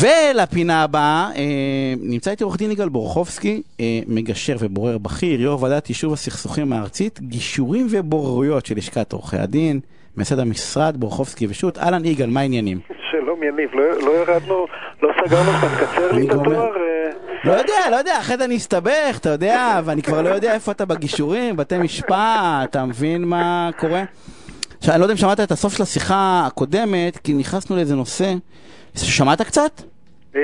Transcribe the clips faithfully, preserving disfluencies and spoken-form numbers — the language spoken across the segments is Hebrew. ולפינה הבאה, נמצא איתי עורך דין יגאל בורוכובסקי, מגשר ובורר בכיר, יו"ר ועדת יישוב הסכסוכים הארצית, גישורים ובוררויות של לשכת עורכי הדין, מייסד המשרד בורוכובסקי ושות. אלן יגאל, מה העניינים? שלום יניב, לא ירדנו, לא סגרנו, אתה מקצר לי את התואר? לא יודע, לא יודע, אחרי זה אני אסתבך, אתה יודע, ואני כבר לא יודע איפה אתה בגישורים, בתי משפט, אתה מבין מה קורה? אני לא יודע אם שמעת את הסוף של השיחה הקודמת, כי נכנסנו לאיזה נושא. שמעת קצת? לא,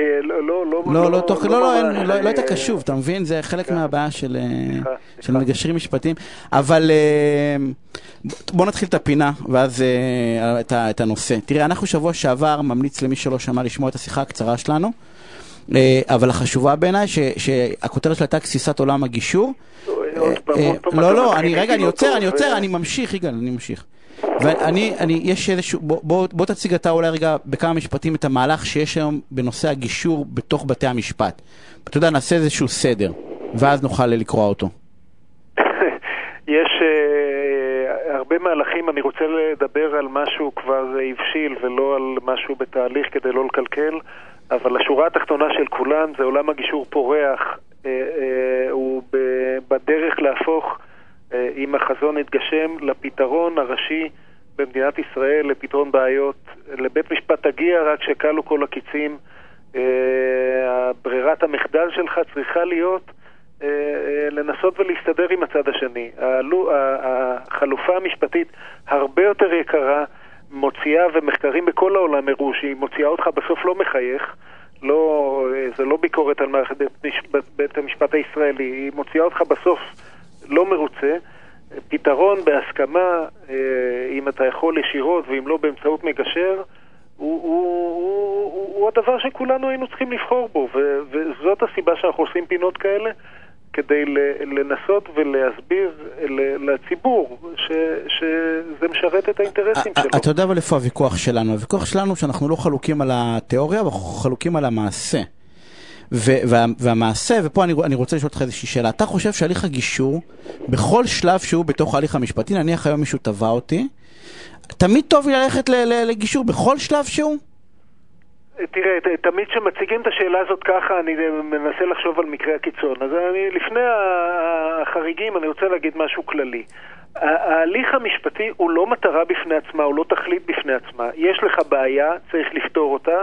לא, לא. לא, לא, לא, אתה קשוב, אתה מבין? זה חלק מהבעיה של מגשרים משפטיים. אבל בוא נתחיל את הפינה, ואז את הנושא. תראה, אנחנו שבוע שעבר ממליץ למי שלא שמע לשמוע את השיחה הקצרה שלנו, אבל החשובה בעיניי שהכותרת שלה הייתה כסיסת עולם הגישור. לא, לא, רגע, אני עוצר, אני עוצר, אני ממשיך, יגאל, אני ממשיך. ואני, אני, יש איזשהו, בוא, בוא, בוא תציג אתה אולי רגע בכמה משפטים את המהלך שיש היום בנושא הגישור בתוך בתי המשפט. אתה יודע, נעשה איזשהו סדר, ואז נוכל לקרוא אותו. יש uh, הרבה מהלכים, אני רוצה לדבר על משהו כבר הבשיל ולא על משהו בתהליך כדי לא לקלקל, אבל השורה התחתונה של כולם זה עולם הגישור פורח, uh, uh, הוא בדרך להפוך אם החזון התגשם לפתרון הראשי במדינת ישראל, לפתרון בעיות. לבית משפט תגיע רק שקלו כל הקיצים. ברירת המחדל שלך צריכה להיות לנסות ולהסתדר עם הצד השני. החלופה המשפטית הרבה יותר יקרה, מוציאה, ומחקרים בכל העולם הראו שהיא מוציאה אותך בסוף לא מחייך, לא, זה לא ביקורת על מערכת בית המשפט הישראלי, היא מוציאה אותך בסוף לא מרוצה. פתרון בהסכמה, אם אתה יכול ישירות ואם לא באמצעות מגשר, הוא, הוא, הוא, הוא הדבר שכולנו היינו צריכים לבחור בו, וזאת הסיבה שאנחנו עושים פינות כאלה, כדי לנסות ולהסביר לציבור ש, שזה משרת את האינטרסים שלו. אתה יודע, אבל איפה הוויכוח שלנו? הוויכוח שלנו שאנחנו לא חלוקים על התיאוריה, אנחנו חלוקים על המעשה. והמעשה, ופה אני רוצה לשאול אותך איזושהי שאלה. אתה חושב שהליך הגישור, בכל שלב שהוא בתוך ההליך המשפטי, נניח היום מישהו תבע אותי, תמיד טוב ללכת לגישור בכל שלב שהוא? תראה, תמיד שמציגים את השאלה הזאת ככה, אני מנסה לחשוב על מקרה הקיצון. אז לפני החריגים אני רוצה להגיד משהו כללי. ההליך המשפטי הוא לא מטרה בפני עצמה, הוא לא תכלית בפני עצמה. יש לך בעיה, צריך לפתור אותה,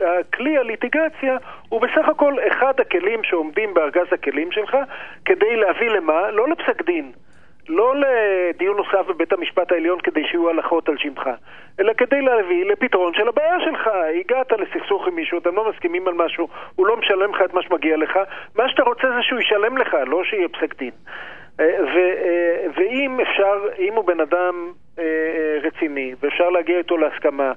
והכלי הליטיגציה הוא בסך הכל אחד הכלים שעומדים בארגז הכלים שלך, כדי להביא למה? לא לפסק דין, לא לדיון נוסף בבית המשפט העליון כדי שיהיו הלכות על שמך, אלא כדי להביא לפתרון של הבעיה שלך. הגעת לסכסוך עם מישהו, אתם לא מסכימים על משהו, הוא לא משלם לך את מה שמגיע לך, מה שאתה רוצה זה שהוא ישלם לך, לא שיהיה פסק דין. ואם אפשר, אם הוא בן אדם רציני ואפשר להגיע איתו להסכמה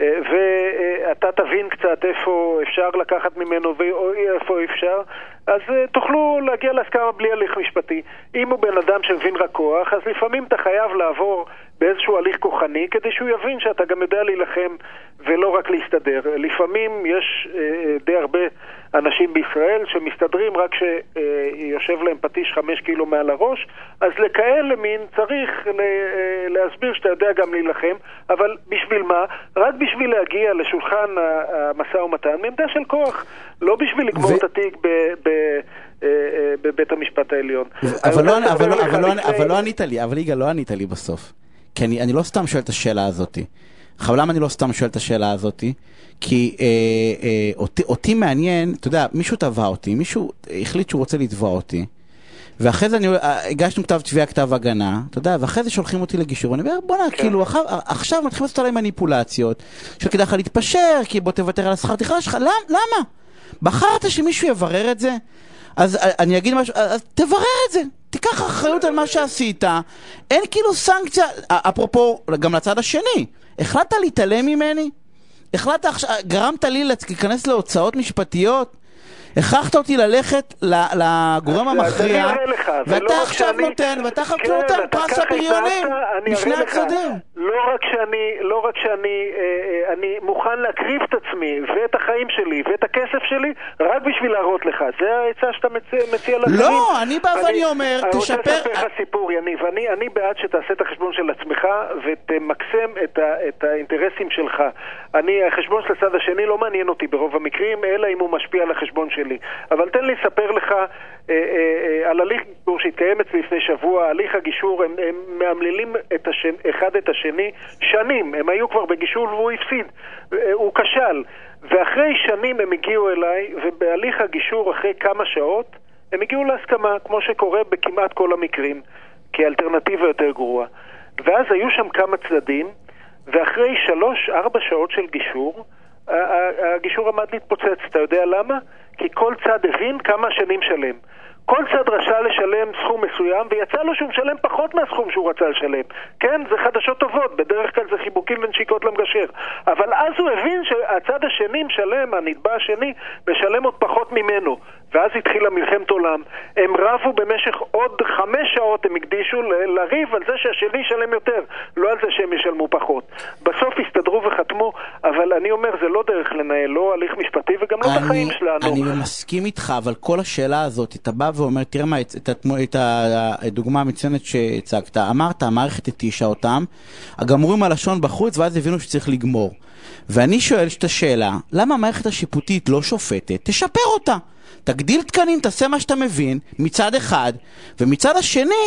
ואתה תבין קצת איפה אפשר לקחת ממנו ואיפה אפשר, אז תוכלו להגיע להסכמה בלי הליך משפטי. אם הוא בן אדם שמבין רק כוח, אז לפעמים אתה חייב לעבור באיזשהו הליך כוחני כדי שהוא יבין שאתה גם יודע להילחם ולא רק להסתדר. לפעמים יש די הרבה אנשים בישראל שמסתדרים רק שיושב להם פטיש חמש קילו מעל הראש, אז לכאלה מין צריך להסביר שאתה יודע גם להילחם, אבל בשביל מה? רק בשביל להגיע לשולחן המשא ומתן, מעמדה של כוח, לא בשביל לגמור ו... את התיק ב... ב... בבית המשפט העליון. אבל לא, אבל לא, אבל לא, אבל לא ענית לי, אבל יגאל, לא ענית לי בסוף. כי אני, אני לא סתם שואל את השאלה הזאת. אבל למה אני לא סתם שואל את השאלה הזאת? כי אה, אה, אותי, אותי מעניין, אתה יודע, מישהו תבע אותי, מישהו החליט שהוא רוצה לתבע אותי, ואחרי זה אני, הגשנו כתב תביעה, כתב הגנה, אתה יודע, ואחרי זה שולחים אותי לגישור, ואני אומר, בוא נה, כן. כאילו, אחר, עכשיו מתחילים לעשות עליי מניפולציות, שכדאי לך להתפשר, כי בוא תוותר על השכר טרחה שלך, למה? למה? בחרת שמישהו יברר את זה? אז אני אגיד משהו, אז תברר את זה, תיקח אחריות על מה שעשית, אין כאילו סנקציה, אפרופו גם לצד השני, החלטת להתעלם ממני? החלטת, גרמת לי להיכנס להוצאות משפטיות? הכרחת אותי ללכת לגורם המכריע, ואתה עכשיו נותן, ואתה עכשיו נותן פרס הבריונים משני הצדדים. לא רק שאני אני מוכן להקריב את עצמי ואת החיים שלי ואת הכסף שלי רק בשביל להראות לך. זה העצה שאתה מציע לחיים. לא, אני בא ואני אומר, תשפר. אני רוצה לספר לך סיפור, יניב. אני בעד שתעשה את החשבון של עצמך ותמקסם את האינטרסים שלך. החשבון של הצד השני לא מעניין אותי ברוב המקרים, אלא אם הוא משפיע על החשבון שלי. אבל תן לי לספר לך אה, אה, אה, על הליך גישור שהתקיים אצלי לפני שבוע. הליך הגישור, הם, הם מאמלילים את השני, אחד את השני שנים. הם היו כבר בגישור והוא הפסיד. אה, הוא כשל. ואחרי שנים הם הגיעו אליי, ובהליך הגישור אחרי כמה שעות הם הגיעו להסכמה, כמו שקורה בכמעט כל המקרים, כאלטרנטיבה יותר גרועה. ואז היו שם כמה צדדים, ואחרי שלוש, ארבע שעות של גישור, הגישור עמד להתפוצץ. אתה יודע למה? כי כל צד הבין כמה שנים שלם. כל צד רצה לשלם סכום מסוים, ויצא לו שהוא משלם פחות מהסכום שהוא רצה לשלם. כן, זה חדשות טובות, בדרך כלל זה חיבוקים ונשיקות למגשר. אבל אז הוא הבין שהצד השני משלם, הנתבע השני, משלם עוד פחות ממנו. ואז התחילה מלחמת עולם. הם רבו במשך עוד חמש שעות, הם הקדישו לריב על זה שהשני ישלם יותר, לא על זה שהם ישלמו פחות. בסוף הסתדרו וחתמו, אבל אני אומר, זה לא דרך לנהל, לא הליך משפטי וגם לא את החיים שלנו. אני מסכים איתך, אבל כל השאלה הזאת, אתה בא ואומר, תראה מה, את הדוגמה המצוינת שהצגת, אמרת, המערכת התישה אותם, הגמרו עם הלשון בחוץ, ואז הבינו שצריך לגמור. ואני שואל את השאלה, למה המערכת השיפוטית לא שופטת? תשפר אותה. תגדיל תקנים, תעשה מה שאתה מבין, מצד אחד, ומצד השני,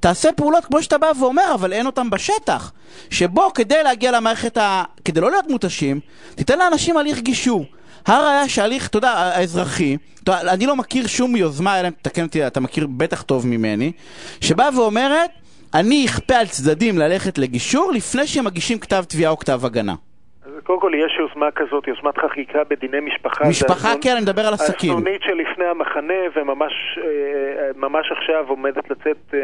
תעשה פעולות כמו שאתה בא ואומר, אבל אין אותם בשטח, שבו כדי להגיע למערכת, ה... כדי לא להיות מותשים, תיתן לאנשים הליך גישור. הראיה שההליך, אתה יודע, האזרחי, תודה, אני לא מכיר שום יוזמה, אלא תקן אותי, אתה מכיר בטח טוב ממני, שבא ואומרת, אני אכפה על צדדים ללכת לגישור, לפני שהם מגישים כתב תביעה או כתב הגנה. קודם כל, יש יוזמה כזאת, יוזמת חקיקה בדיני משפחה. משפחה, כן, אני מדבר על עסקים. הסנונית שלפני המחנה, וממש עכשיו עומדת לצאת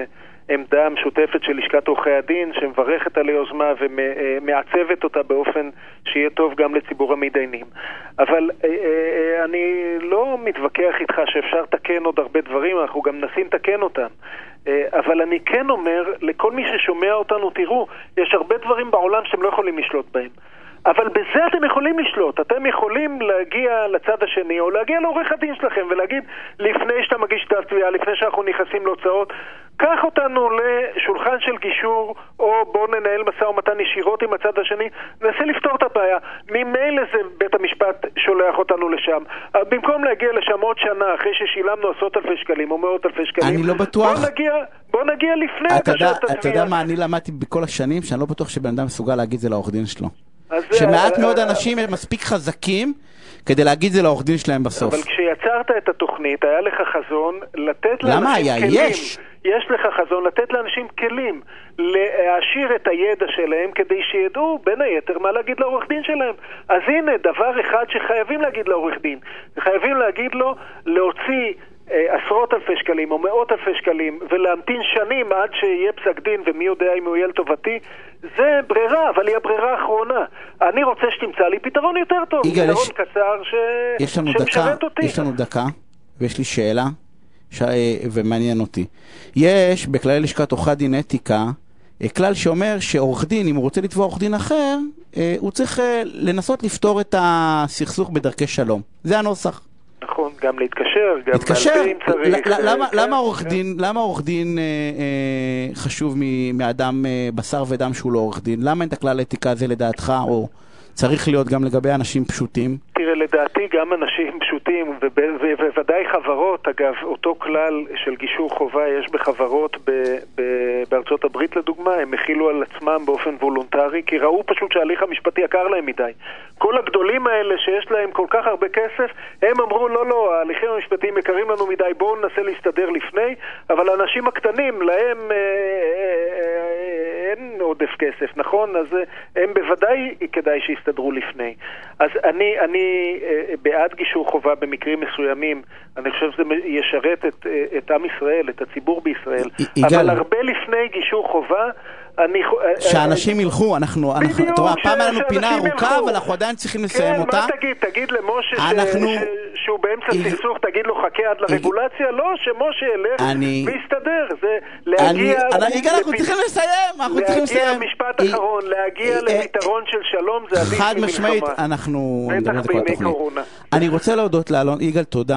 עמדה משותפת של לשכת עורכי הדין, שמברכת על היוזמה ומעצבת אותה באופן שיהיה טוב גם לציבור המתדיינים. אבל אני לא מתווכח איתך שאפשר תקן עוד הרבה דברים, אנחנו גם נסים תקן אותם. אבל אני כן אומר, לכל מי ששומע אותנו, תראו, יש הרבה דברים בעולם שאתם לא יכולים לשלוט בהם. אבל בזה אתם יכולים לשלוט, אתם יכולים להגיע לצד השני או להגיע לעורך הדין שלכם ולהגיד לפני שאתה מגיש את התביעה, לפני שאנחנו נכנסים להוצאות, קח אותנו לשולחן של גישור או בוא ננהל משא ומתן ישירות עם הצד השני, ננסה לפתור את הבעיה, ממילא זה בית המשפט שולח אותנו לשם. במקום להגיע לשם עוד שנה אחרי ששילמנו עשרות אלפי שקלים או מאות אלפי שקלים, אני לא בטוח. בוא נגיע, בוא נגיע לפני הגשת התביעה. אתה יודע מה אני למדתי בכל השנים? שאני לא בטוח שבן אדם מסוגל להגיד זה לעורך דין שלו. שמעט מאוד אנשים הם מספיק חזקים כדי להגיד זה לעורך דין שלהם בסוף. אבל כשיצרת את התוכנית היה לך חזון לתת לאנשים כלים. יש יש לך חזון לתת לאנשים כלים להעשיר את הידע שלהם כדי שידעו בין היתר מה להגיד לעורך דין שלהם. אז הנה דבר אחד שחייבים להגיד לעורך דין, חייבים להגיד לו להוציא עשרות אלפי שקלים או מאות אלפי שקלים ולהמתין שנים עד שיהיה פסק דין ומי יודע אם הוא יהיה לטובתי, זה ברירה, אבל היא הברירה האחרונה. אני רוצה שתמצא לי פתרון יותר טוב, פתרון יש... קצר ש... יש לנו שמשרת דקה, אותי. יש לנו דקה ויש לי שאלה ש... ומעניין אותי. יש בכלל לשכת עורכי דין אתיקה כלל שאומר שעורך דין, אם הוא רוצה לתבוע עורך דין אחר, הוא צריך לנסות לפתור את הסכסוך בדרכי שלום. זה הנוסח. נכון, גם להתקשר, גם להלבין צריך. למה עורך דין חשוב מאדם בשר ודם שהוא לא עורך דין? למה אין את הכלל האתיקה הזה לדעתך, או צריך להיות גם לגבי אנשים פשוטים? תראה, לדעתי גם אנשים פשוטים, ובוודאי חברות, אגב, אותו כלל של גישור חובה יש בחברות בארצות הברית לדוגמה, הם הכילו על עצמם באופן וולונטרי, כי ראו פשוט שההליך המשפטי יקר להם מדי. כל הגדולים האלה שיש להם כל כך הרבה כסף, הם אמרו, לא, לא, ההליכים המשפטיים יקרים לנו מדי, בואו ננסה להסתדר לפני, אבל האנשים הקטנים, להם אין עודף כסף, נכון? אז הם בוודאי כדאי שיסתדרו לפני. אז אני, אני בעד גישור חובה במקרים מסוימים, אני חושב שזה ישרת את, את עם ישראל, את הציבור בישראל, אבל הרבה לפני גישור חובה, שאנשים ילכו, אנחנו, הפעם עלינו פינה ארוכה, אבל אנחנו עדיין צריכים לסיים אותה. מה תגיד? תגיד למשה שהוא באמצע סכסוך, תגיד לו חכה עד לרגולציה? לא, שמשה ילך ויסתדר. יגאל, אנחנו צריכים לסיים. להגיע למשפט אחרון, להגיע לפתרון של שלום, זה עדיף ממלחמה. חד משמעית, אנחנו... בטח בימי קורונה. אני רוצה להודות לאלון. יגאל, תודה.